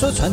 说传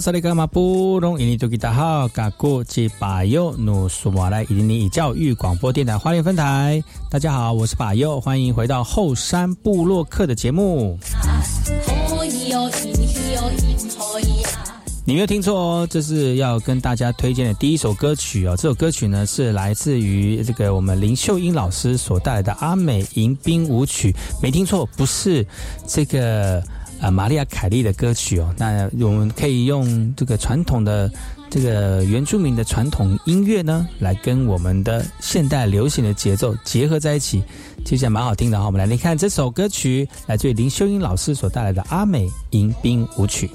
萨利卡马布隆印尼多吉达号嘎古吉巴佑努苏马来印尼教育广播电台花莲分台，大家好，我是巴佑，欢迎回到后山部落客的节目。你没有听错哦，这是要跟大家推荐的第一首歌曲哦。这首歌曲呢是来自于这个我们林秀英老师所带来的阿美迎宾舞曲，没听错，不是这个。玛利亚凯莉的歌曲哦，那我们可以用这个传统的这个原住民的传统音乐呢，来跟我们的现代流行的节奏结合在一起，其实蛮好听的哈。我们来看这首歌曲，来自于林秀英老师所带来的《阿美迎宾舞曲》。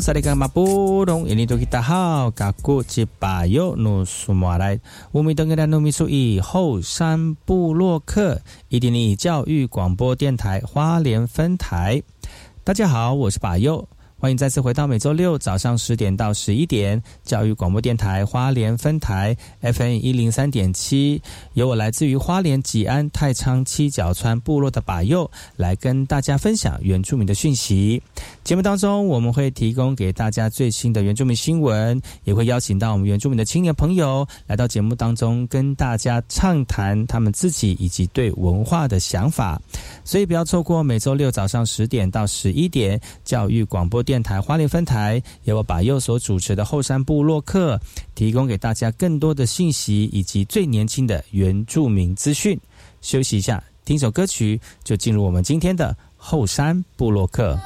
萨利卡马布隆印尼多吉达号嘎古吉巴佑努苏马来乌米登格达努米苏伊后山部落客印尼教育广播电台花莲分台，大家好，我是巴佑，欢迎再次回到每周六早上10点到11点教育广播电台花莲分台 FN103.7， 由我来自于花莲吉安太仓七角川部落的巴佑来跟大家分享原住民的讯息。节目当中我们会提供给大家最新的原住民新闻，也会邀请到我们原住民的青年朋友来到节目当中跟大家畅谈他们自己以及对文化的想法，所以不要错过每周六早上10点到11点教育广播电台花莲分台由我巴佑所主持的后山部落客，提供给大家更多的信息以及最年轻的原住民资讯。休息一下，听首歌曲就进入我们今天的后山部落客。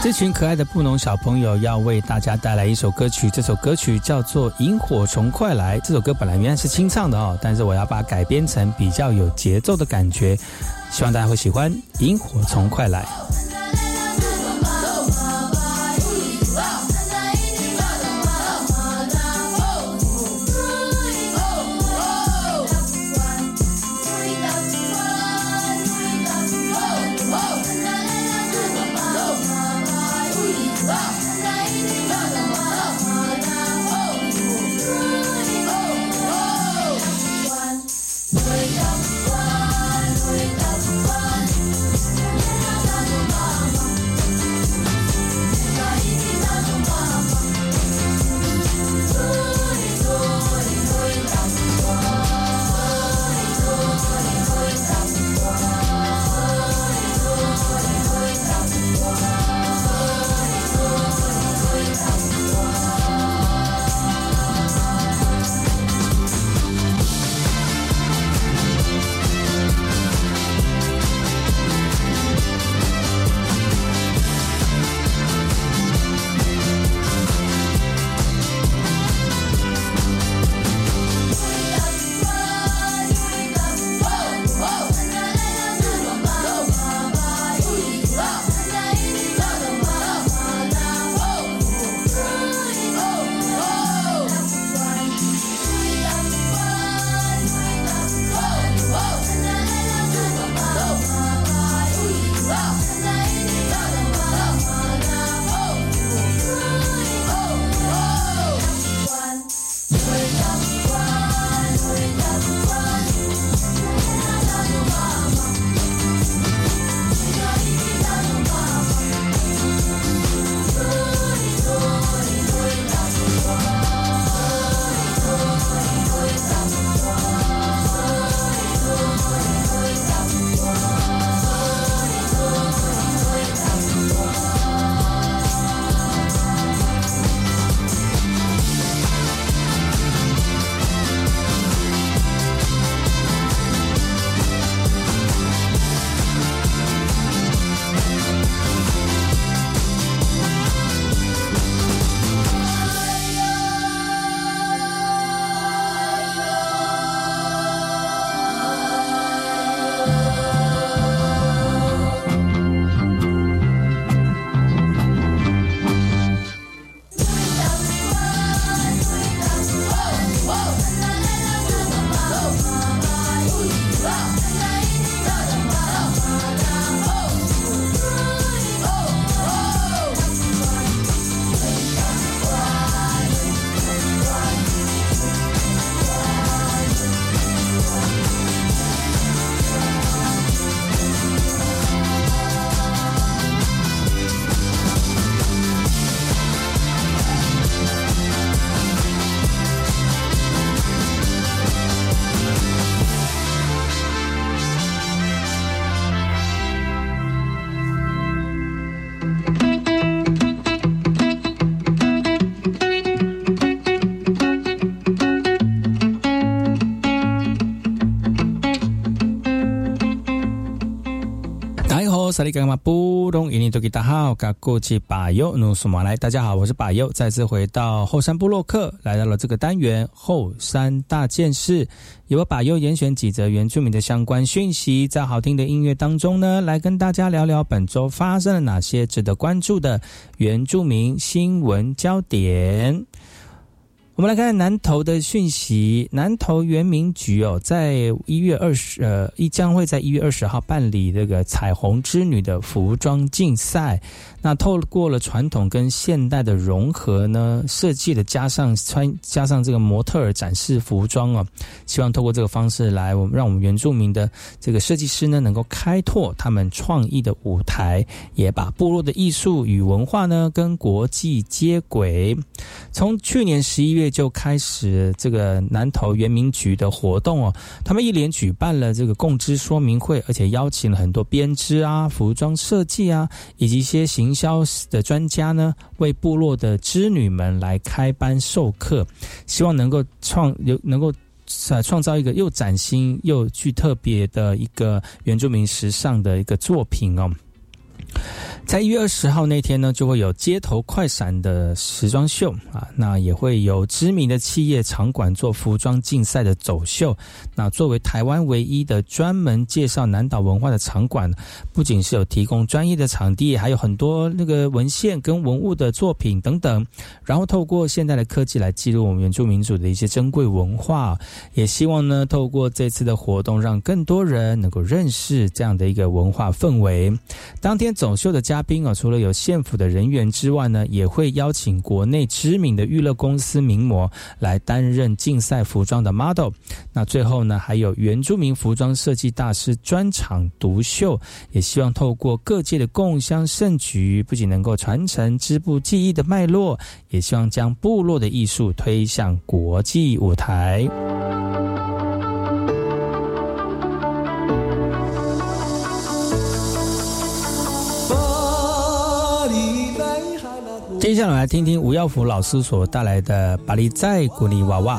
这群可爱的布农小朋友要为大家带来一首歌曲，这首歌曲叫做《萤火虫快来》。这首歌本来原来是清唱的但是我要把它改编成比较有节奏的感觉，希望大家会喜欢《萤火虫快来》。萨利甘玛布隆伊尼多吉达好，嘎古吉巴尤努苏马来，大家好，我是巴尤，再次回到后山部落客，来到了这个单元后山大件事，由我巴尤严选几则原住民的相关讯息，在好听的音乐当中呢，来跟大家聊聊本周发生了哪些值得关注的原住民新闻焦点。我们来看南投的讯息，南投原民局在将会在1月20号办理这个彩虹之女的服装竞赛。那透过了传统跟现代的融合呢，设计的加上这个模特儿展示服装希望透过这个方式来让我们原住民的这个设计师呢，能够开拓他们创意的舞台，也把部落的艺术与文化呢跟国际接轨。从去年11月就开始这个南投原民局的活动他们一连举办了这个共织说明会，而且邀请了很多编织服装设计以及一些行销的专家呢，为部落的织女们来开班授课，希望能够创造一个又崭新又具特别的一个原住民时尚的一个作品在1月20号那天呢，就会有街头快闪的时装秀那也会有知名的企业场馆做服装竞赛的走秀。那作为台湾唯一的专门介绍南岛文化的场馆，不仅是有提供专业的场地，还有很多那个文献跟文物的作品等等，然后透过现代的科技来记录我们原住民族的一些珍贵文化，也希望呢透过这次的活动让更多人能够认识这样的一个文化氛围。当天走秀的嘉宾除了有县府的人员之外呢，也会邀请国内知名的娱乐公司名模来担任竞赛服装的 model。 那最后呢，还有原住民服装设计大师专场独秀，也希望透过各界的共襄盛举，不仅能够传承织布技艺的脉络，也希望将部落的艺术推向国际舞台。接下来来听听吴耀福老师所带来的《巴里在古里娃娃》。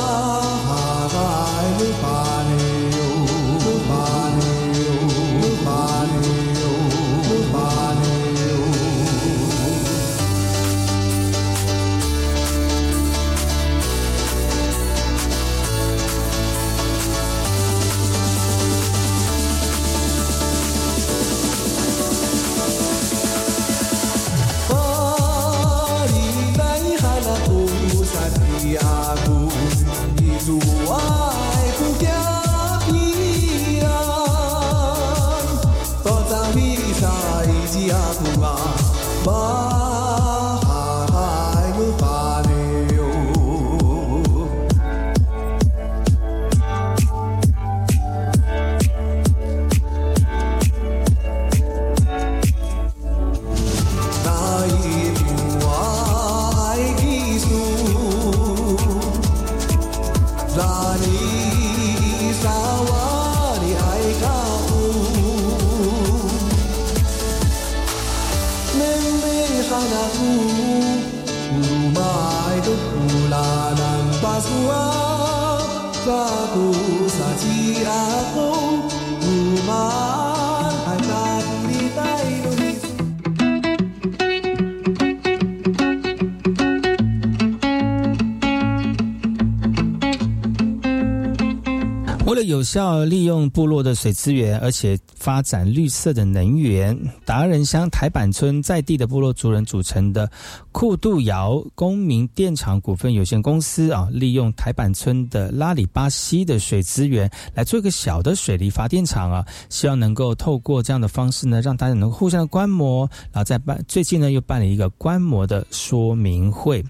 有效利用部落的水资源，而且发展绿色的能源。达仁乡台板村在地的部落族人组成的库杜窑公民电厂股份有限公司啊，利用台板村的拉里巴溪的水资源来做一个小的水力发电厂啊，希望能够透过这样的方式呢，让大家能够互相的观摩。然后在最近呢又办了一个观摩的说明会。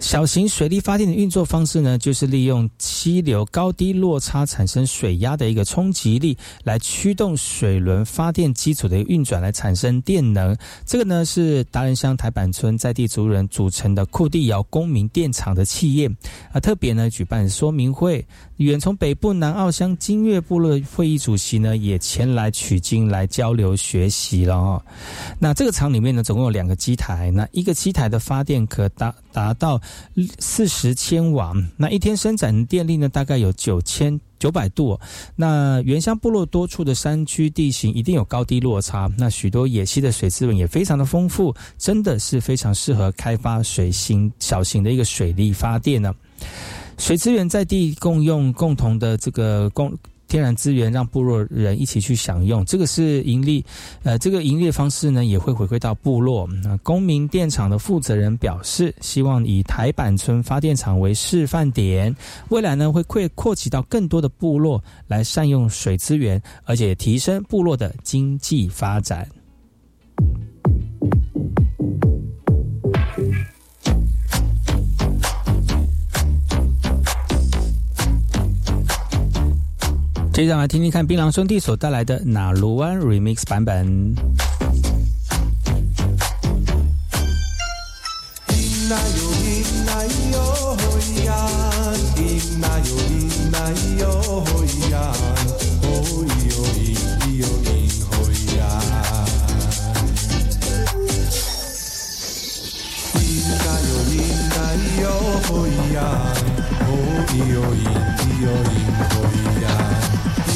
小型水力发电的运作方式呢，就是利用溪流高低落差产生水压的一个冲击力，来驱动水轮发电基础的运转，来产生电能。这个呢是达仁乡台板村在地族人组成的库地窑公民电厂的企业啊，特别呢举办说明会。远从北部南澳乡金月部落会议主席呢也前来取经，来交流学习了哦。那这个厂里面呢，总共有两个机台，那一个机台的发电可达到40千瓦，那一天生产电力呢大概有9,900度。那原乡部落多处的山区地形一定有高低落差，那许多野溪的水资源也非常的丰富，真的是非常适合开发小型的一个水力发电呢。水资源在地共用，共同的这个天然资源让部落人一起去享用，这个是盈利，这个盈利的方式呢也会回馈到部落。公民电厂的负责人表示，希望以台板村发电厂为示范点，未来呢会扩及到更多的部落来善用水资源，而且提升部落的经济发展。接下来听听看槟榔兄弟所带来的哪卢湾 remix 版本。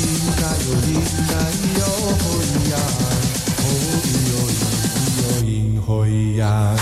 Yo linda yo hoyan, oh yo in hoyan.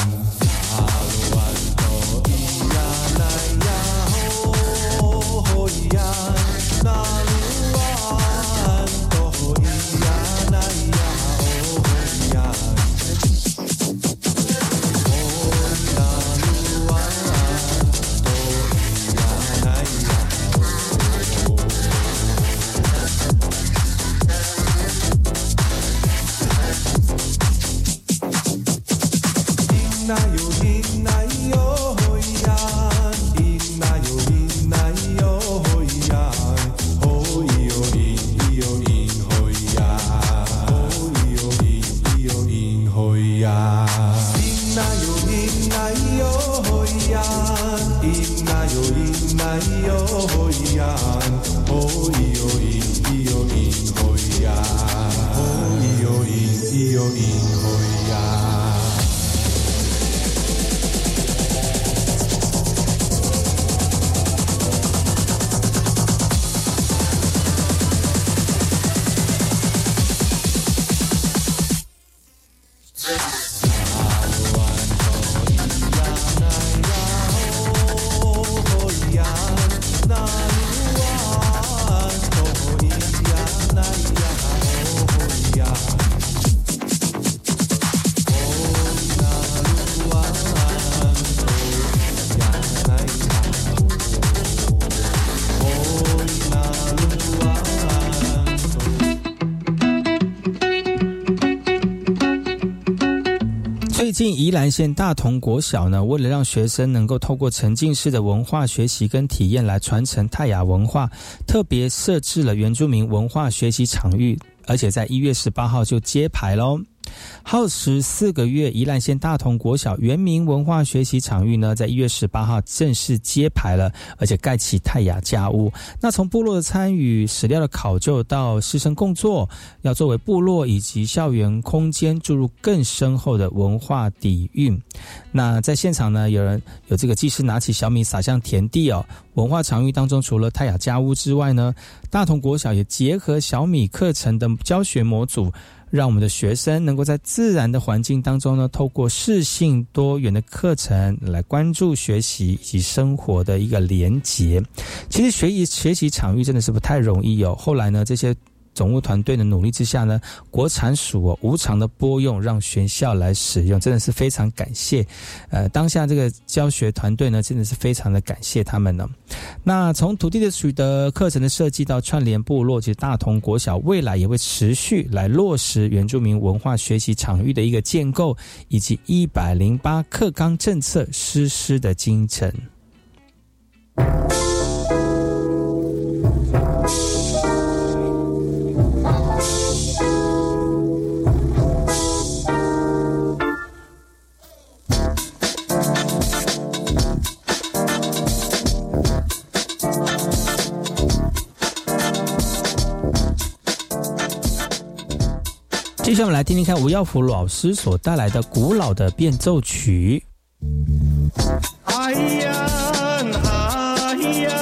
最近宜兰县大同国小呢，为了让学生能够透过沉浸式的文化学习跟体验来传承泰雅文化，特别设置了原住民文化学习场域，而且在1月18号就揭牌咯。耗时4个月，宜兰县大同国小原民文化学习场域呢，在1月18号正式揭牌了，而且盖起泰雅家屋。那从部落的参与、史料的考究到师生共作，要作为部落以及校园空间注入更深厚的文化底蕴。那在现场呢，有这个技师拿起小米撒向田地哦。文化场域当中，除了泰雅家屋之外呢，大同国小也结合小米课程的教学模组，让我们的学生能够在自然的环境当中呢，透过适性多元的课程来关注学习以及生活的一个连结。其实学习场域真的是不太容易哦。后来呢，这些总务团队的努力之下呢，国产署无偿的拨用让学校来使用，真的是非常感谢当下这个教学团队呢，真的是非常的感谢他们呢。那从土地的取得、课程的设计到串联部落，其实大同国小未来也会持续来落实原住民文化学习场域的一个建构，以及108课纲政策实施的精神。接下来我们来听听看吴耀福老师所带来的古老的变奏曲。哎呀哎呀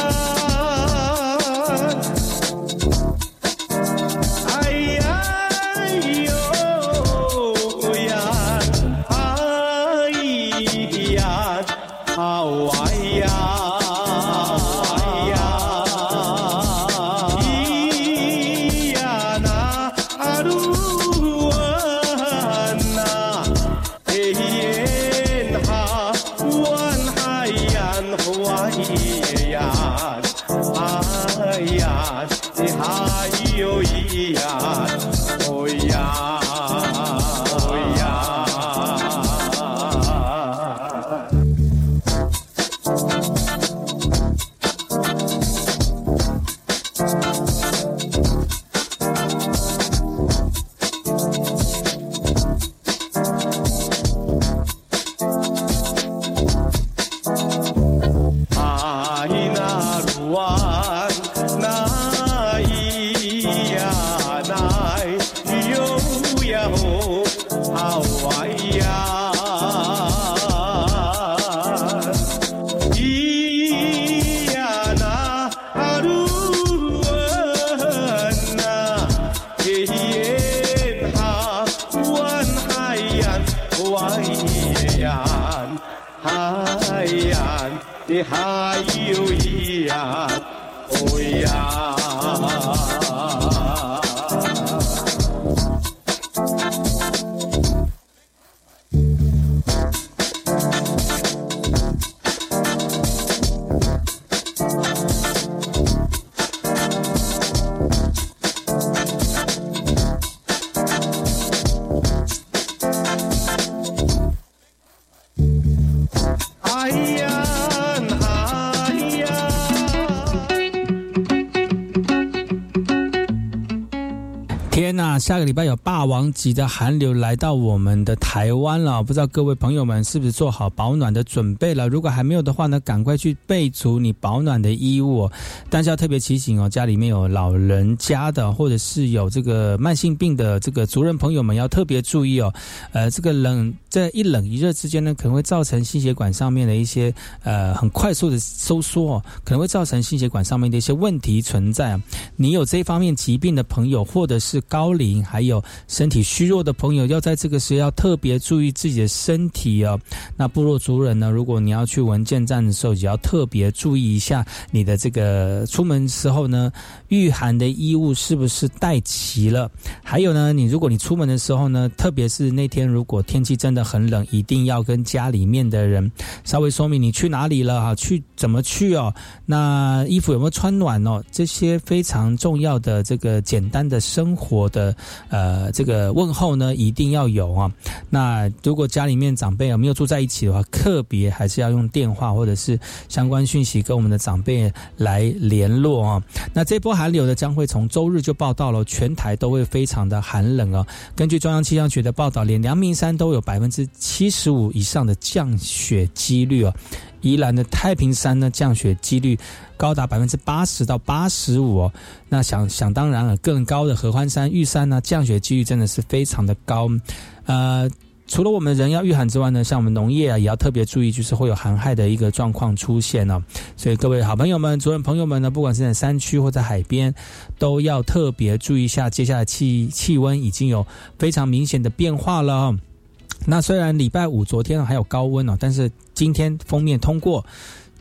哎呀哟呀哎呀啊哎呀。下个礼拜有霸王级的寒流来到我们的台湾了，不知道各位朋友们是不是做好保暖的准备了？如果还没有的话呢，赶快去备足你保暖的衣物。但是要特别提醒哦，家里面有老人家的，或者是有这个慢性病的这个族人朋友们要特别注意哦。这个在一冷一热之间呢，可能会造成心血管上面的一些很快速的收缩哦，可能会造成心血管上面的一些问题存在。你有这方面疾病的朋友，或者是高龄还有身体虚弱的朋友，要在这个时候要特别注意自己的身体哦。那部落族人呢，如果你要去文健站的时候，也要特别注意一下你的这个出门时候呢，御寒的衣物是不是带齐了？还有呢，如果你出门的时候呢，特别是那天如果天气真的很冷，一定要跟家里面的人稍微说明你去哪里了哈，去怎么去哦，那衣服有没有穿暖哦，这些非常重要的这个简单的生活的这个问候呢一定要有啊。那如果家里面长辈没有住在一起的话，特别还是要用电话或者是相关讯息跟我们的长辈来联络啊。那这波寒流呢将会从周日就报道了，全台都会非常的寒冷啊。根据中央气象局的报道，连阳明山都有 75% 以上的降雪几率啊。宜兰的太平山呢，降雪几率高达 80% 到 85%、哦、那想当然了，更高的合欢山、玉山呢，降雪几率真的是非常的高。除了我们人要御寒之外呢，像我们农业啊也要特别注意，就是会有寒害的一个状况出现哦。所以各位好朋友们、主任朋友们呢，不管是在山区或在海边，都要特别注意一下，接下来气温已经有非常明显的变化了哦。那虽然礼拜五昨天还有高温哦，但是今天锋面通过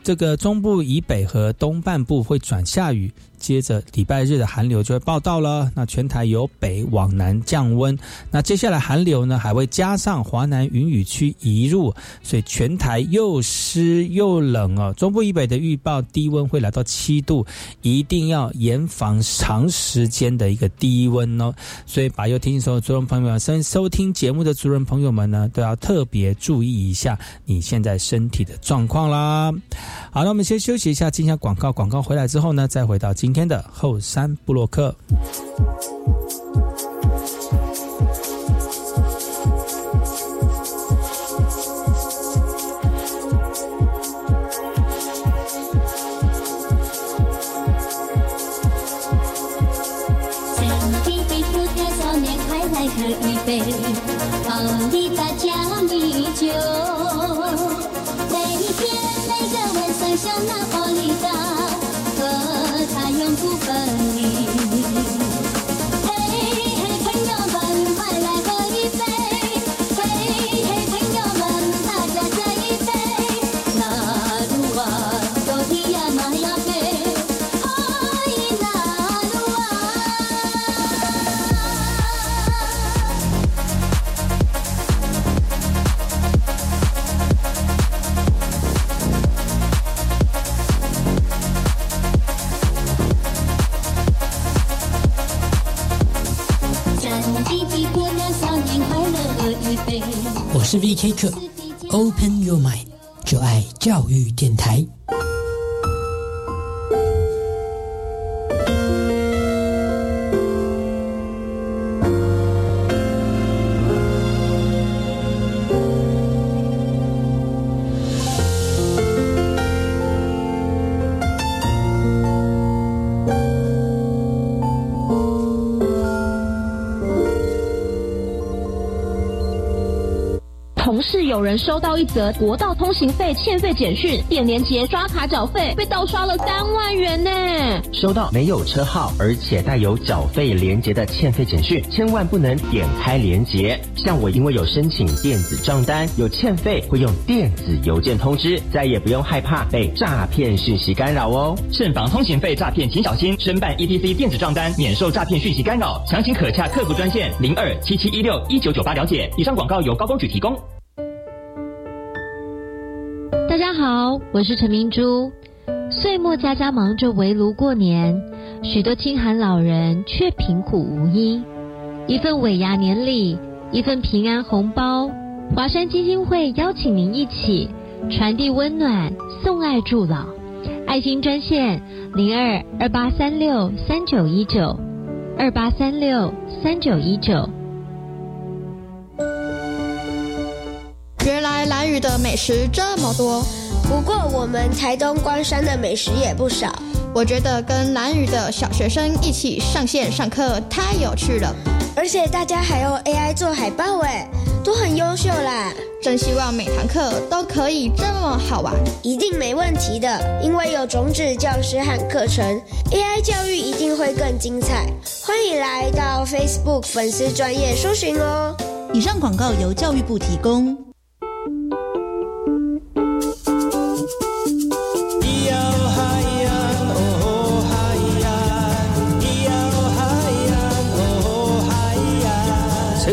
这个中部以北和东半部会转下雨，接着礼拜日的寒流就会报到了。那全台由北往南降温，那接下来寒流呢还会加上华南云雨区移入，所以全台又湿又冷哦。中部以北的预报低温会来到7度，一定要严防长时间的一个低温哦。所以把又听说主人朋友们，收听节目的主人朋友们呢，都要特别注意一下你现在身体的状况啦。好，那我们先休息一下，进行广告。广告回来之后呢，再回到今天的后山部落客。像那玻璃罩和它永不分离，嘿嘿朋友们快来喝一杯，嘿嘿朋友们大家这一杯，那路啊都的呀那呀飞哦一那路我是 VK 客 Open Your Mind， 就爱教育电台。有人收到一则国道通行费欠费简讯，点连结刷卡缴费，被盗刷了3万元呢。收到没有车号而且带有缴费连结的欠费简讯，千万不能点开连结。像我因为有申请电子账单，有欠费会用电子邮件通知，再也不用害怕被诈骗讯息干扰哦。慎防通行费诈骗，请小心申办 ETC 电子账单，免受诈骗讯息干扰。详情可洽客服专线0277161998了解。以上广告由高工局提供。大家好，我是陈明珠。岁末家家忙着围炉过年，许多清寒老人却贫苦无依。一份尾牙年礼，一份平安红包，华山基金会邀请您一起传递温暖，送爱助老。爱心专线02-28363919，28363919。原来兰屿的美食这么多，不过我们台东关山的美食也不少。我觉得跟兰屿的小学生一起上线上课太有趣了，而且大家还用 AI 做海报，哎，都很优秀啦。真希望每堂课都可以这么好玩。一定没问题的，因为有种子教师和课程， AI 教育一定会更精彩。欢迎来到 Facebook 粉丝专页搜寻哦。以上广告由教育部提供。谁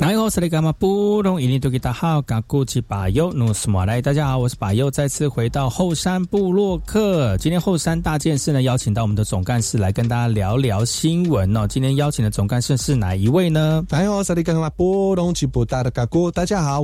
大家好，我是把佑，再次回到后山部落客。今天后山大件事呢，邀请到我们的总干事来跟大家聊聊新闻哦。今天邀请的总干事是哪一位呢？大家好，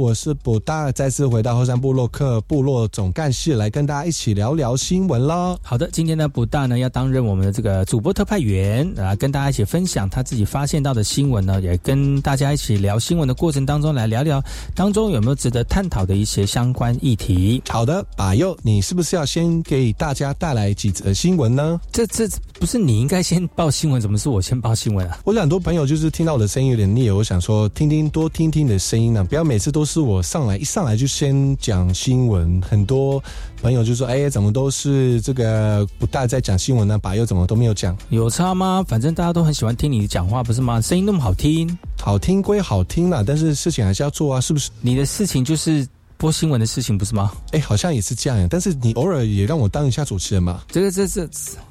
我是布大，再次回到后山部落客部落总干事，来跟大家一起聊聊新闻咯。好的，今天呢，布大呢要担任我们的这个主播特派员啊，跟大家一起分享他自己发现到的新闻呢，也跟大家一起聊新闻的过程当中来聊聊当中有没有值得探讨的一些相关议题。好的，把佑，你是不是要先给大家带来几则新闻呢？这不是你应该先报新闻，怎么是我先报新闻啊？我有很多朋友就是听到我的声音有点腻，我想说多听听你的声音呢，不要每次都是我一上来就先讲新闻。很多朋友就说怎么都是这个不大在讲新闻呢，把佑怎么都没有讲。有差吗？反正大家都很喜欢听你讲话不是吗？声音那么好听。好听归好听啦，但是事情还是要做啊，是不是？你的事情就是播新闻的事情不是吗？好像也是这样，但是你偶尔也让我当一下主持人嘛。这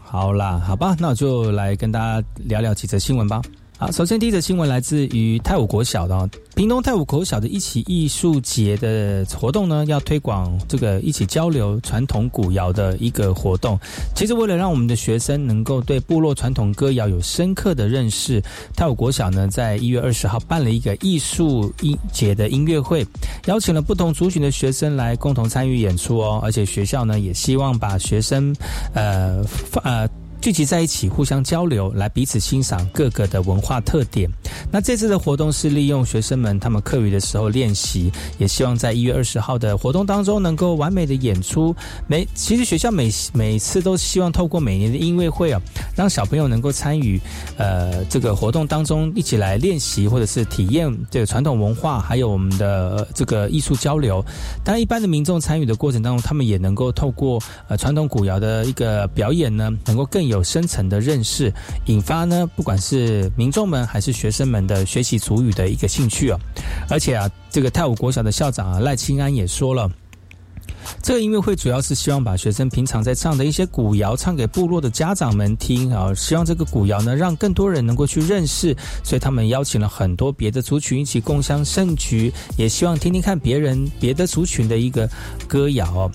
好啦，好吧，那我就来跟大家聊聊几则新闻吧。好，首先第一则新闻来自于泰武国小的屏东泰武国小的一起艺术节的活动呢，要推广这个一起交流传统古谣的一个活动。其实为了让我们的学生能够对部落传统歌谣有深刻的认识，泰武国小呢在1月20号办了一个艺术节的音乐会，邀请了不同族群的学生来共同参与演出哦。而且学校呢也希望把学生聚集在一起互相交流，来彼此欣赏各个的文化特点。那这次的活动是利用学生们他们课余的时候练习，也希望在1月20号的活动当中能够完美的演出。其实学校每次都希望透过每年的音乐会让小朋友能够参与这个活动当中，一起来练习或者是体验这个传统文化，还有我们的这个艺术交流。当然一般的民众参与的过程当中，他们也能够透过传统古谣的一个表演呢，能够更有深层的认识，引发呢不管是民众们还是学生们的学习族语的一个兴趣哦。而且这个泰武国小的校长赖清安也说了，这个音乐会主要是希望把学生平常在唱的一些古谣唱给部落的家长们听啊，希望这个古谣呢让更多人能够去认识，所以他们邀请了很多别的族群一起共襄盛举，也希望听听看别的族群的一个歌谣哦。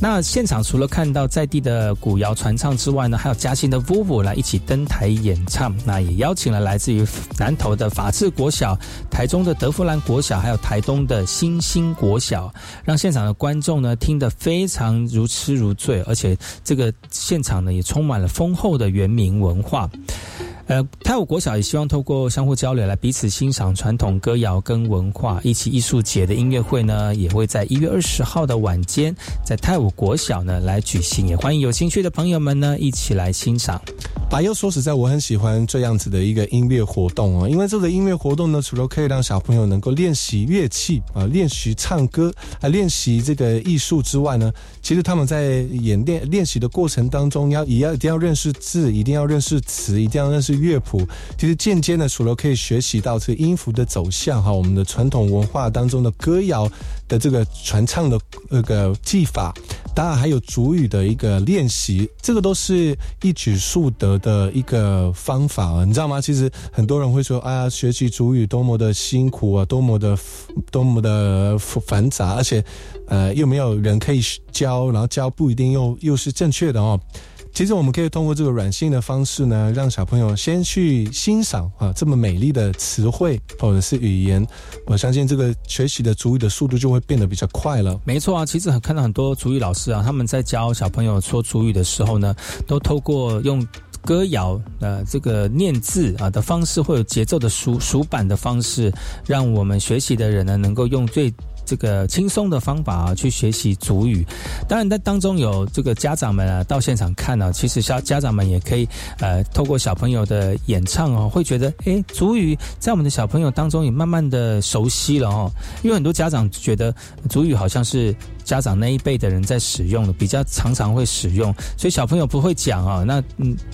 那现场除了看到在地的古谣传唱之外呢，还有嘉兴的 VUVO 来一起登台演唱。那也邀请了来自于南投的法治国小、台中的德芙兰国小，还有台东的新兴国小，让现场的观众呢听得非常如痴如醉，而且这个现场呢也充满了丰厚的原民文化。泰武国小也希望透过相互交流来彼此欣赏传统歌谣跟文化。一起艺术节的音乐会呢也会在1月20号的晚间在泰武国小呢来举行，也欢迎有兴趣的朋友们呢一起来欣赏。把佑，说实在我很喜欢这样子的一个音乐活动因为这个音乐活动呢除了可以让小朋友能够练习乐器练习唱歌练习这个艺术之外呢，其实他们在练习的过程当中一定要认识字，一定要认识词，一定要认识乐谱。其实间接呢除了可以学习到这个音符的走向我们的传统文化当中的歌谣的这个传唱的那个技法，当然还有族语的一个练习，这个都是一举数得的一个方法你知道吗？其实很多人会说学习族语多么的辛苦多么的繁杂，而且又没有人可以教，然后教不一定又是正确的其实我们可以通过这个软性的方式呢，让小朋友先去欣赏这么美丽的词汇或者是语言，我相信这个学习的族语的速度就会变得比较快了。没错其实看到很多族语老师他们在教小朋友说族语的时候呢，都透过用歌谣这个念字的方式，会有节奏的数板的方式，让我们学习的人呢能够用最这个轻松的方法去学习族语。当然在当中有这个家长们到现场看其实家长们也可以透过小朋友的演唱会觉得族语在我们的小朋友当中也慢慢的熟悉了因为很多家长觉得族语好像是家长那一辈的人在使用的，比较常会使用，所以小朋友不会讲啊、哦，那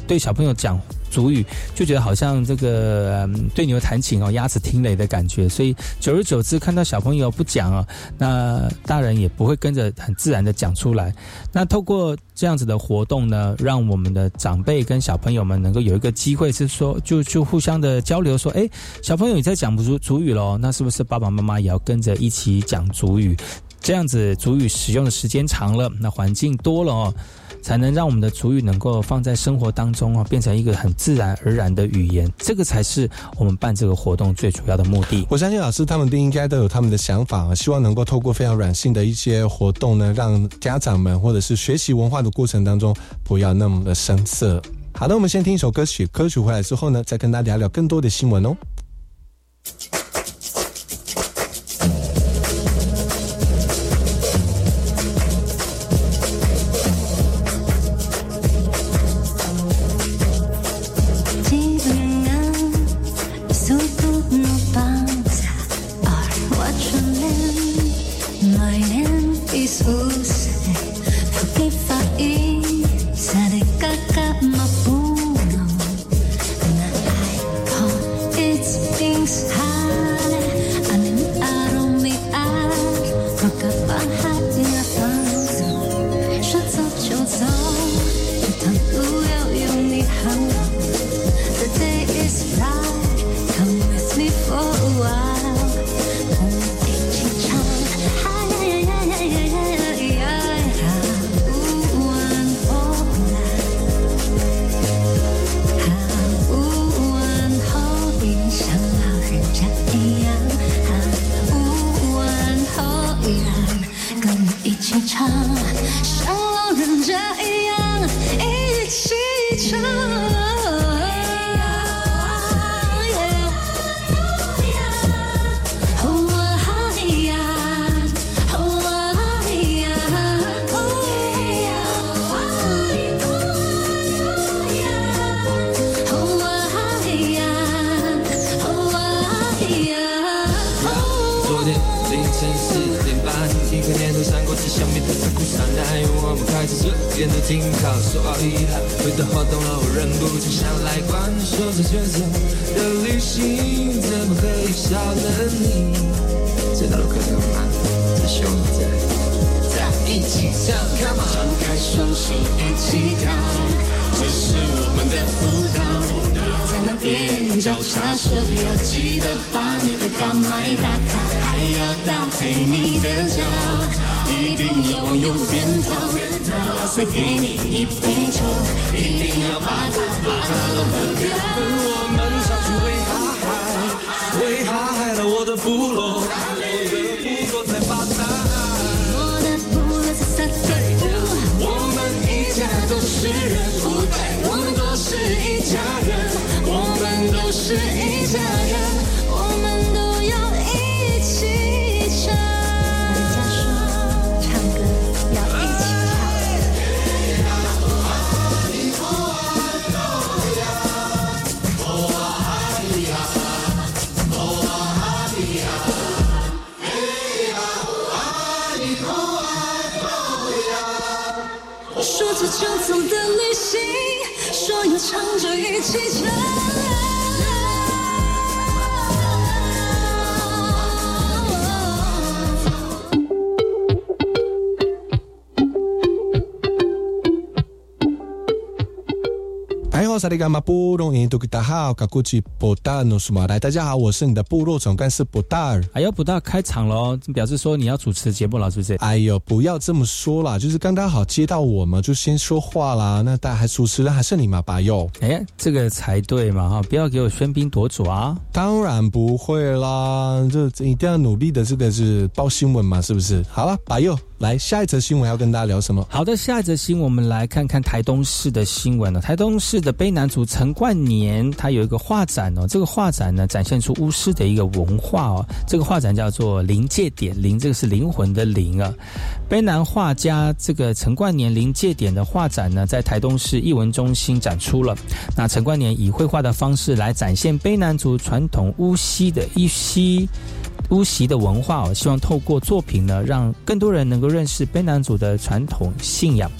对小朋友讲族语就觉得好像这个、对牛弹琴哦，鸭子听雷的感觉，所以久而久之看到小朋友不讲啊、哦，那大人也不会跟着很自然的讲出来。那透过这样子的活动呢，让我们的长辈跟小朋友们能够有一个机会是说，就互相的交流说，诶，小朋友你在讲族语咯，那是不是爸爸妈妈也要跟着一起讲族语？这样子族语使用的时间长了，那环境多了哦，才能让我们的族语能够放在生活当中哦，变成一个很自然而然的语言，这个才是我们办这个活动最主要的目的。我相信老师他们应该都有他们的想法，希望能够透过非常软性的一些活动呢，让家长们或者是学习文化的过程当中不要那么的生涩。好的，我们先听一首歌曲，歌曲回来之后呢，再跟大家聊更多的新闻哦。大家好，我是你的部落总干事Potal。哎呦，Potal开场了，表示说你要主持节目了，是不是？哎呦，不要这么说啦，就是刚刚好接到我嘛，就先说话啦。那大家还主持人还是你嘛吧哟？哎，这个才对嘛哈，不要给我喧宾夺主啊！当然不会啦，就一定要努力的，这个是报新闻嘛，是不是？好了，吧哟。来，下一则新闻要跟大家聊什么？好的，下一则新闻我们来看看台东市的新闻了。台东市的卑南族陈冠年，他有一个画展哦，这个画展呢展现出巫师的一个文化哦。这个画展叫做“临界点”，灵这个是灵魂的灵啊。卑南画家这个陈冠年“临界点”的画展呢，在台东市艺文中心展出了。那陈冠年以绘画的方式来展现卑南族传统巫师的巫习的文化希望透过作品呢，让更多人能够认识卑南族的传统信仰。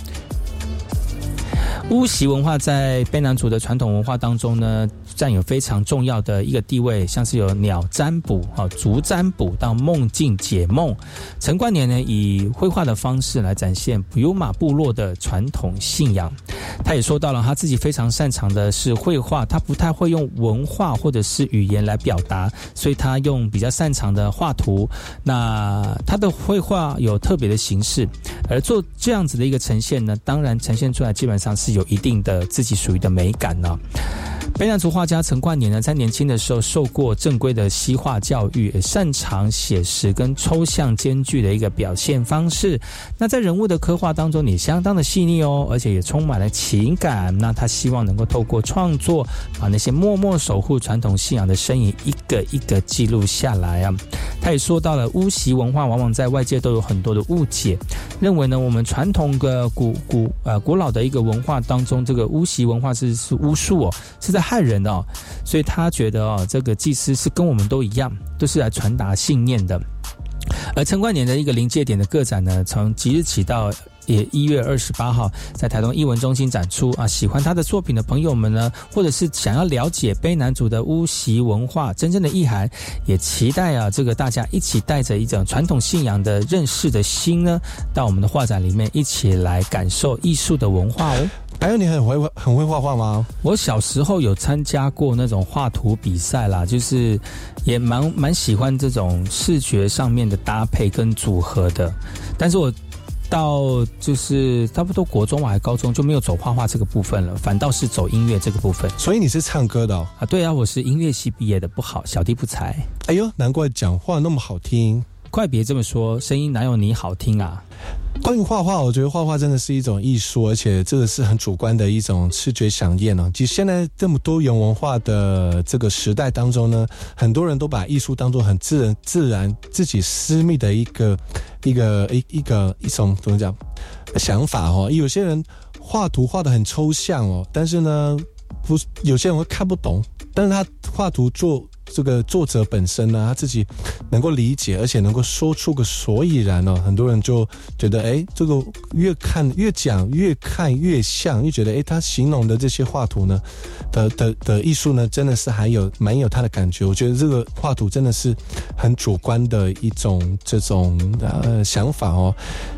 巫习文化在卑南族的传统文化当中呢，占有非常重要的一个地位，像是有鸟占卜、竹占卜到梦境解梦。陈冠年呢，以绘画的方式来展现普悠玛部落的传统信仰。他也说到了他自己非常擅长的是绘画，他不太会用文化或者是语言来表达，所以他用比较擅长的画图。那他的绘画有特别的形式，而做这样子的一个呈现呢，当然呈现出来基本上是有一定的自己属于的美感呢。卑南族画家陈冠年呢，在年轻的时候受过正规的西画教育，也擅长写实跟抽象兼具的一个表现方式。那在人物的刻画当中，你相当的细腻哦，而且也充满了情感。那他希望能够透过创作，把那些默默守护传统信仰的身影一个一个记录下来啊。他也说到了巫习文化往往在外界都有很多的误解，认为呢我们传统的古老的一个文化当中，这个巫习文化是巫术哦，是在汉人哦，所以他觉得哦，这个祭司是跟我们都一样，都是来传达信念的。而陈冠年的一个临界点的个展呢，从即日起到也1月28号在台东艺文中心展出啊！喜欢他的作品的朋友们呢，或者是想要了解卑南族的巫习文化真正的意涵，也期待啊，这个大家一起带着一种传统信仰的认识的心呢，到我们的画展里面一起来感受艺术的文化哦。还有你很会画画吗？我小时候有参加过那种画图比赛啦，就是也蛮喜欢这种视觉上面的搭配跟组合的，但是我到就是差不多国中还高中就没有走画画这个部分了，反倒是走音乐这个部分。所以你是唱歌的哦？啊，对啊，我是音乐系毕业的，不好，小弟不才。哎呦，难怪讲话那么好听。快别这么说，声音哪有你好听啊。关于画画，我觉得画画真的是一种艺术，而且这个是很主观的一种视觉饗宴哦。其实现在这么多元文化的这个时代当中呢，很多人都把艺术当作很自然自己私密的一种怎么讲想法哦。有些人画图画得很抽象哦，但是呢有些人会看不懂，但是他画图做。这个作者本身呢，他自己能够理解，而且能够说出个所以然哦。很多人就觉得，哎，这个越看越像，就觉得，哎，他形容的这些画图呢的艺术呢，真的是还有蛮有他的感觉。我觉得这个画图真的是很主观的一种这种想法哦，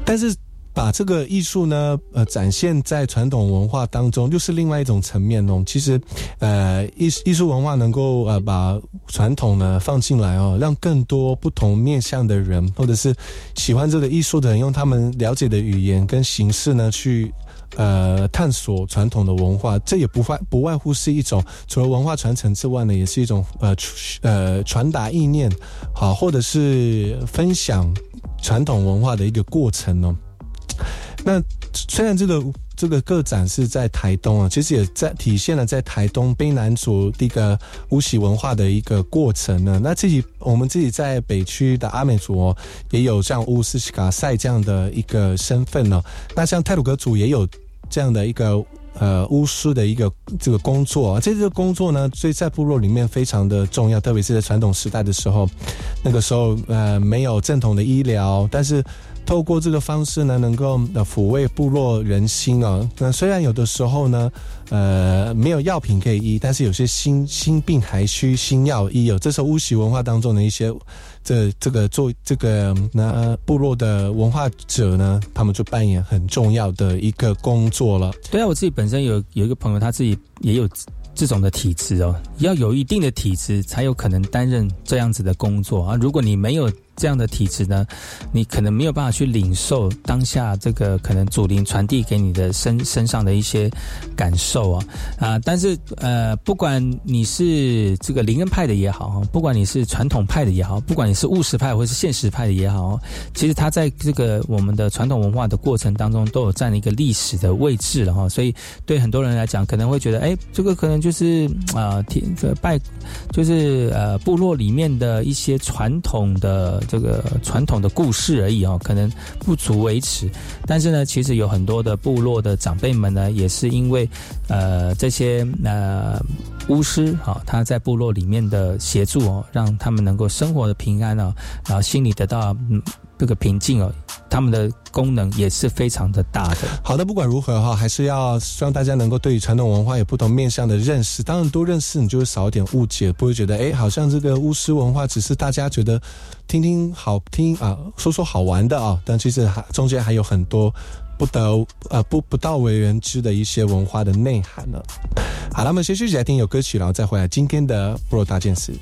但是。把这个艺术呢，展现在传统文化当中，又是另外一种层面哦。其实，艺术文化能够把传统呢放进来哦，让更多不同面向的人，或者是喜欢这个艺术的人，用他们了解的语言跟形式呢去。探索传统的文化，这也不外乎是一种除了文化传承之外呢，也是一种传达意念，好，或者是分享传统文化的一个过程哦。那虽然这个个展是在台东啊，其实也在体现了在台东卑南族这个巫习文化的一个过程呢。那我们自己在北区的阿美族哦，也有像巫师卡塞这样的一个身份呢、哦。那像太鲁阁族也有这样的一个巫师的一个这个工作啊。这个工作呢，所以在部落里面非常的重要，特别是在传统时代的时候，那个时候没有正统的医疗，但是。透过这个方式呢，能够抚慰部落人心哦。那虽然有的时候呢，没有药品可以医，但是有些心病还需新药医哦。这是巫习文化当中的一些这个部落的文化者呢，他们就扮演很重要的一个工作了。对啊，我自己本身有一个朋友，他自己也有这种的体质哦，要有一定的体质才有可能担任这样子的工作啊。如果你没有这样的体质呢，你可能没有办法去领受当下这个可能祖灵传递给你的身上的一些感受啊但是不管你是这个灵恩派的也好，不管你是传统派的也好，不管你是务实派或是现实派的也好，其实它在这个我们的传统文化的过程当中都有占了一个历史的位置了哈。所以对很多人来讲，可能会觉得，哎，这个可能就是部落里面的一些传统的这个传统的故事而已哦，可能不足为耻。但是呢，其实有很多的部落的长辈们呢，也是因为这些巫师啊，他在部落里面的协助哦，让他们能够生活的平安哦，然后心里得到这个平静哦，他们的功能也是非常的大的。好的，不管如何哈，还是要让大家能够对于传统文化有不同面向的认识。当然多认识，你就会少一点误解，不会觉得好像这个巫师文化只是大家觉得听听好听啊，说说好玩的啊，但其实中间还有很多不到为人知的一些文化的内涵呢。好了，我们先休息来听有歌曲，然后再回来今天的部落大件事。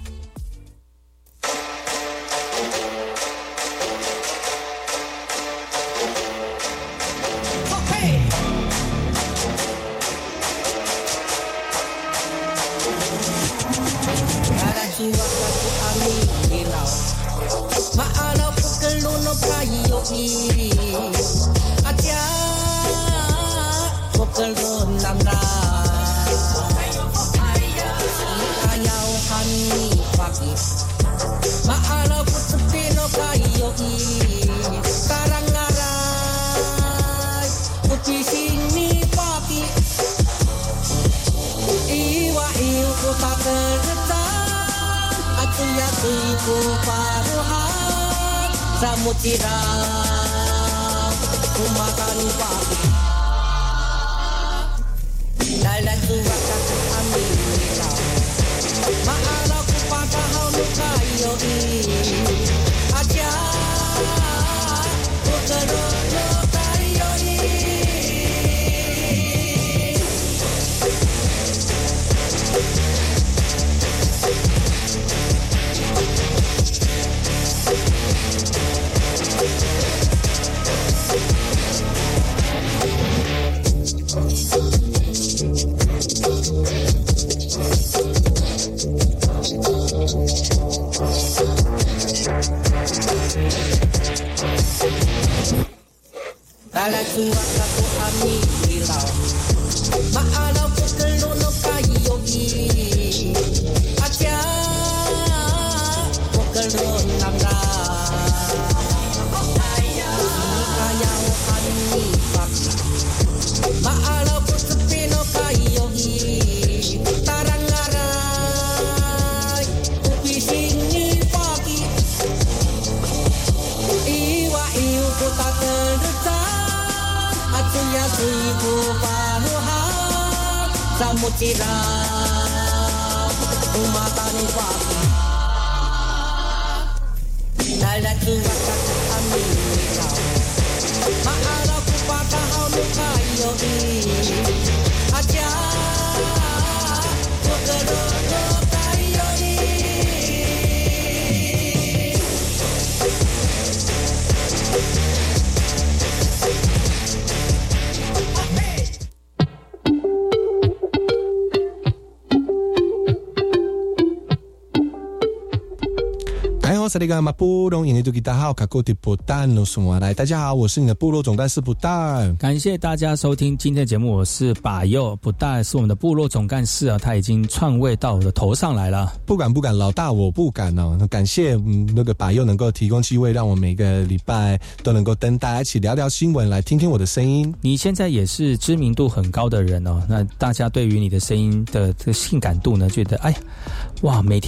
大家好，我是你的部落总干事Potal。感谢大家收听今天的节目，我是把佑Potal，是我们的部落总干事啊，他已经篡位到我的头上来了。不敢，老大我不敢哦。感谢那个把佑能够提供机会，让我每个礼拜都能够跟大家一起聊聊新闻，来听听我的声音。你现在也是知名度很高的人哦，那大家对于你的声音的这个性感度呢，觉得哇，每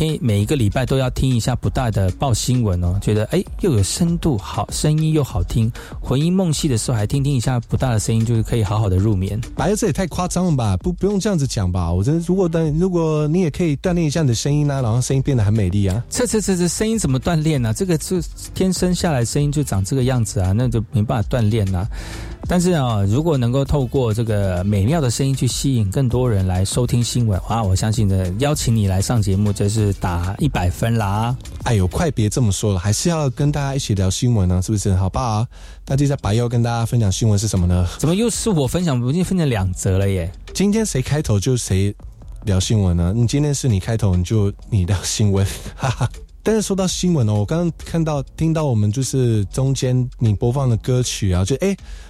一个礼拜都要听一下Potal的报新闻哦，觉得又有深度，好声音又好听，魂萦梦系的时候还听一下Potal的声音，就是可以好好的入眠。白佑，这也太夸张了吧？不用这样子讲吧？我真的，如果你也可以锻炼一下你的声音啊，然后声音变得很美丽啊。这声音怎么锻炼啊？这个就天生下来声音就长这个样子啊，那就没办法锻炼啊。但是啊，如果能够透过这个美妙的声音去吸引更多人来收听新闻啊，我相信的邀请你来上节目，这是打100分啦！哎呦，快别这么说了，还是要跟大家一起聊新闻呢，是不是？好不好？那接下来白佑跟大家分享新闻是什么呢？怎么又是我分享？我已经分享2则了耶！今天谁开头就谁聊新闻呢？你今天是你开头，你聊新闻，哈哈。但是说到新闻哦，我刚刚听到我们就是中间你播放的歌曲啊，就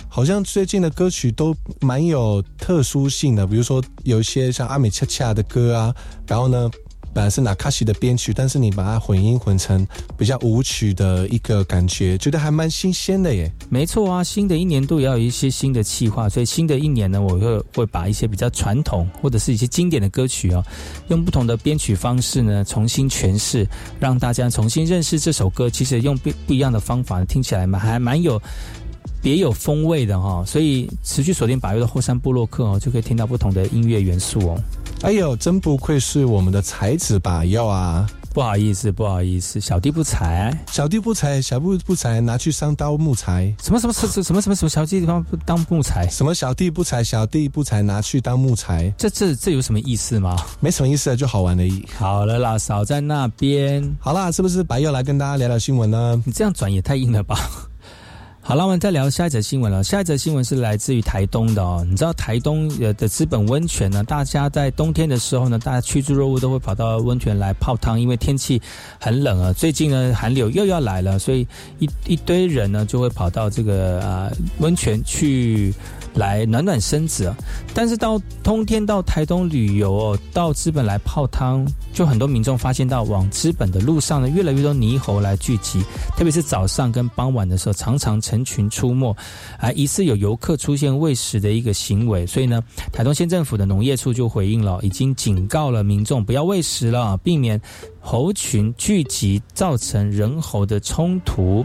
好像最近的歌曲都蛮有特殊性的，比如说有一些像阿美恰恰的歌啊，然后呢本来是 Nakashi 的编曲，但是你把它混音混成比较舞曲的一个感觉，觉得还蛮新鲜的耶。没错啊，新的一年度也要有一些新的企划，所以新的一年呢，我会把一些比较传统或者是一些经典的歌曲哦，用不同的编曲方式呢重新诠释，让大家重新认识这首歌。其实用不一样的方法听起来还蛮有别有风味的哈、哦，所以持续锁定把月的后山部落客哦，就可以听到不同的音乐元素哦。哎呦，真不愧是我们的才子把月啊！不好意思，小弟不才拿去上刀木材，什么小弟当木材，什么小弟不才拿去当木材，这有什么意思吗？没什么意思啊，就好玩而已。好了啦，少在那边。好啦，是不是把月来跟大家聊聊新闻呢？你这样转也太硬了吧。好了，我们再聊下一则新闻了。下一则新闻是来自于台东的哦。你知道台东的资本温泉呢，大家在冬天的时候呢，大家趋之若鹜都会跑到温泉来泡汤，因为天气很冷啊。最近呢，寒流又要来了，所以一堆人呢就会跑到这个温泉去来暖暖身子啊。但是到冬天到台东旅游哦，到资本来泡汤，就很多民众发现到往资本的路上呢，越来越多猕猴来聚集，特别是早上跟傍晚的时候，常常成群出没，疑似有游客出现喂食的一个行为，所以呢，台东县政府的农业处就回应了，已经警告了民众不要喂食了，避免猴群聚集造成人猴的冲突。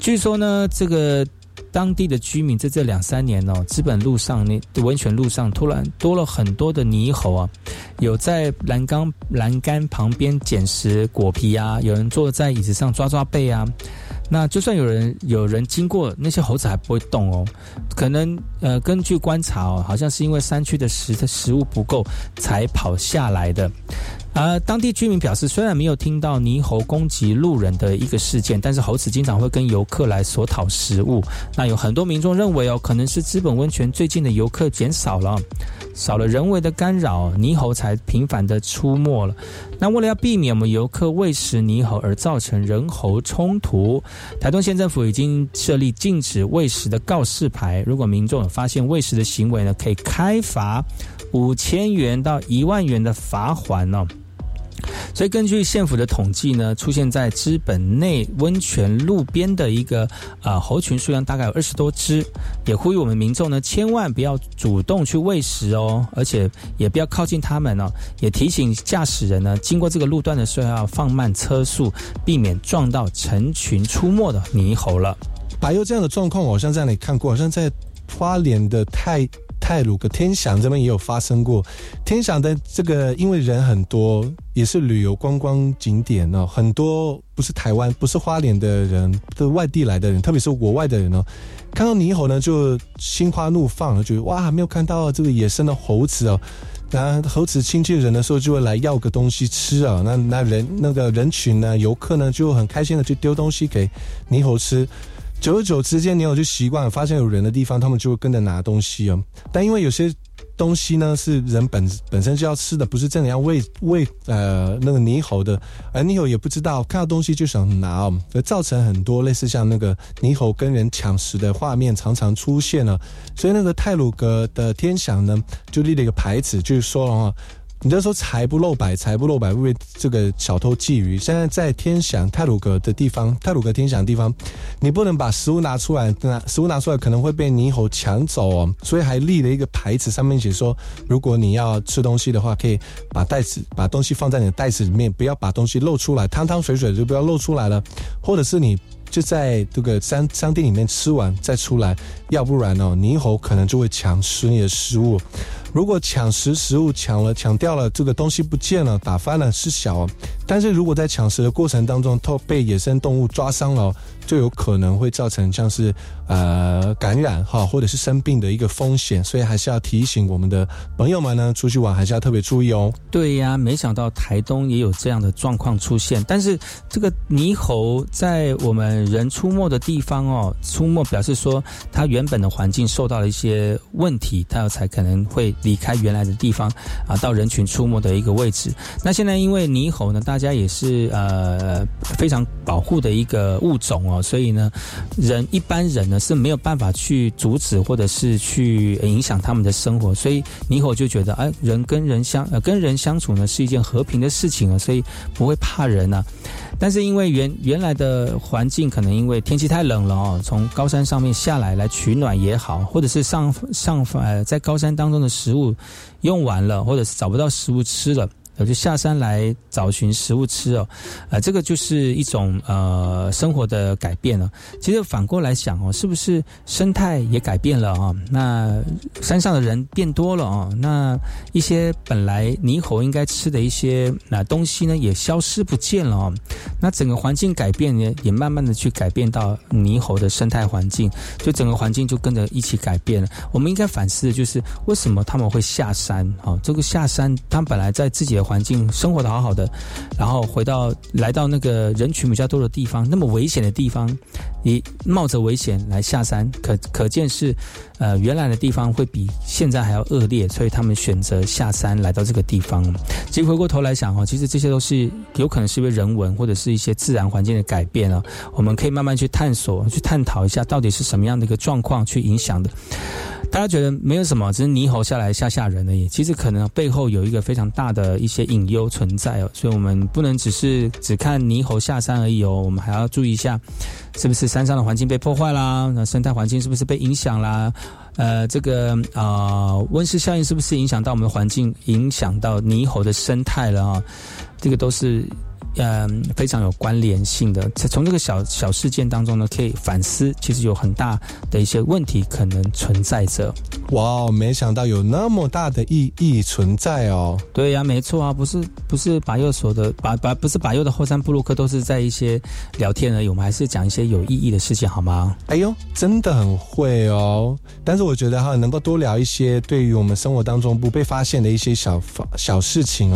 据说呢，这个当地的居民在这2-3年哦，资本路上温泉路上突然多了很多的猕猴啊，有在栏杆旁边捡拾果皮啊，有人坐在椅子上抓抓背啊。那就算有人经过，那些猴子还不会动哦。可能根据观察哦，好像是因为山区的食物不够才跑下来的。当地居民表示，虽然没有听到猕猴攻击路人的一个事件，但是猴子经常会跟游客来索讨食物。那有很多民众认为哦，可能是资本温泉最近的游客减少了，少了人为的干扰，猕猴才频繁的出没了。那为了要避免我们游客喂食猕猴而造成人猴冲突，台东县政府已经设立禁止喂食的告示牌，如果民众有发现喂食的行为呢，可以开罚5000元到10000元的罚款哦。所以根据县府的统计呢，出现在资本内温泉路边的一个猴群数量大概有20多只，也呼吁我们民众呢千万不要主动去喂食哦，而且也不要靠近他们哦，也提醒驾驶人呢经过这个路段的时候要放慢车速，避免撞到成群出没的猕猴了。白佑这样的状况好像在哪里看过，好像在花莲的泰鲁跟天祥这边也有发生过。天祥的这个因为人很多，也是旅游观光景点哦，很多不是台湾不是花莲的人，都外地来的人，特别是国外的人哦，看到猕猴呢就心花怒放，就觉得哇，没有看到这个野生的猴子哦。那猴子亲近人的时候就会来要个东西吃啊、哦，那人那个人群呢，游客呢就很开心的去丢东西给猕猴吃。久而久之间，猕猴就习惯了，发现有人的地方他们就会跟着拿东西哦。但因为有些东西呢是人本身就要吃的，不是真的要喂那个猕猴的，而猕猴也不知道看到东西就想拿哦，而造成很多类似像那个猕猴跟人抢食的画面常常出现了。所以那个太鲁阁的天祥呢就立了一个牌子，就是说了哦，你就说财不露白，会被这个小偷觊觎。现在在天祥泰鲁阁天祥地方，你不能把食物拿出来可能会被猕猴抢走哦。所以还立了一个牌子，上面写说，如果你要吃东西的话，可以把东西放在你的袋子里面，不要把东西露出来，汤汤水水就不要露出来了，或者是你就在这个商店里面吃完再出来，要不然哦，猕猴可能就会抢食你的食物。如果抢食食物抢掉了，这个东西不见了，打翻了是小哦，但是如果在抢食的过程当中被野生动物抓伤了哦，就有可能会造成像是感染哈，或者是生病的一个风险，所以还是要提醒我们的朋友们呢，出去玩还是要特别注意哦。对呀，没想到台东也有这样的状况出现，但是这个猕猴在我们人出没的地方哦，出没表示说它原本的环境受到了一些问题，它才可能会离开原来的地方啊，到人群出没的一个位置。那现在因为猕猴呢，大家也是非常保护的一个物种哦，所以呢，一般人呢是没有办法去阻止或者是去影响他们的生活，所以猕猴就觉得哎，人跟人相处呢是一件和平的事情啊，所以不会怕人啊。但是因为原来的环境可能因为天气太冷了哦，从高山上面下来取暖也好，或者是在高山当中的食物用完了，或者是找不到食物吃了，就下山来找寻食物吃哦，这个就是一种生活的改变了。其实反过来想哦，是不是生态也改变了哦？那山上的人变多了哦，那一些本来猕猴应该吃的一些东西呢，也消失不见了哦。那整个环境改变呢，也慢慢的去改变到猕猴的生态环境，就整个环境就跟着一起改变了。我们应该反思的就是为什么他们会下山哦？这个下山，他们本来在自己的环境生活的好好的，然后来到那个人群比较多的地方，那么危险的地方，你冒着危险来下山，可见是原来的地方会比现在还要恶劣，所以他们选择下山来到这个地方。其实回过头来想哦，其实这些都是有可能是因为人文或者是一些自然环境的改变哦，我们可以慢慢去探索、去探讨一下到底是什么样的一个状况去影响的。大家觉得没有什么，只是猕猴下来吓人而已。其实可能背后有一个非常大的一些隐忧存在哦，所以我们不能只看猕猴下山而已哦，我们还要注意一下，是不是山上的环境被破坏啦？那生态环境是不是被影响啦？温室效应是不是影响到我们的环境，影响到猕猴的生态了哦？这个都是非常有关联性的。从这个小事件当中呢，可以反思，其实有很大的一些问题可能存在着。哇，没想到有那么大的意义存在哦。对呀，没错啊，不是把右的后山部落客都是在一些聊天而已，我们还是讲一些有意义的事情好吗？哎呦，真的很会哦。但是我觉得哈，能够多聊一些对于我们生活当中不被发现的一些小事情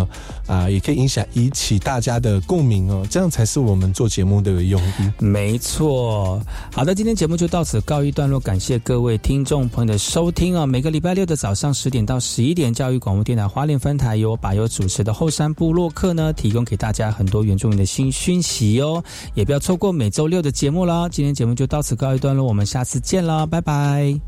哦，也可以引起大家的共鸣哦，这样才是我们做节目的用意。没错，好的，今天节目就到此告一段落，感谢各位听众朋友的收听哦。每个礼拜六的早上10点到11点，教育广播电台花莲分台由把由主持的后山部落客呢，提供给大家很多原住民的新讯息哦，也不要错过每周六的节目啦。今天节目就到此告一段落，我们下次见啦，拜拜。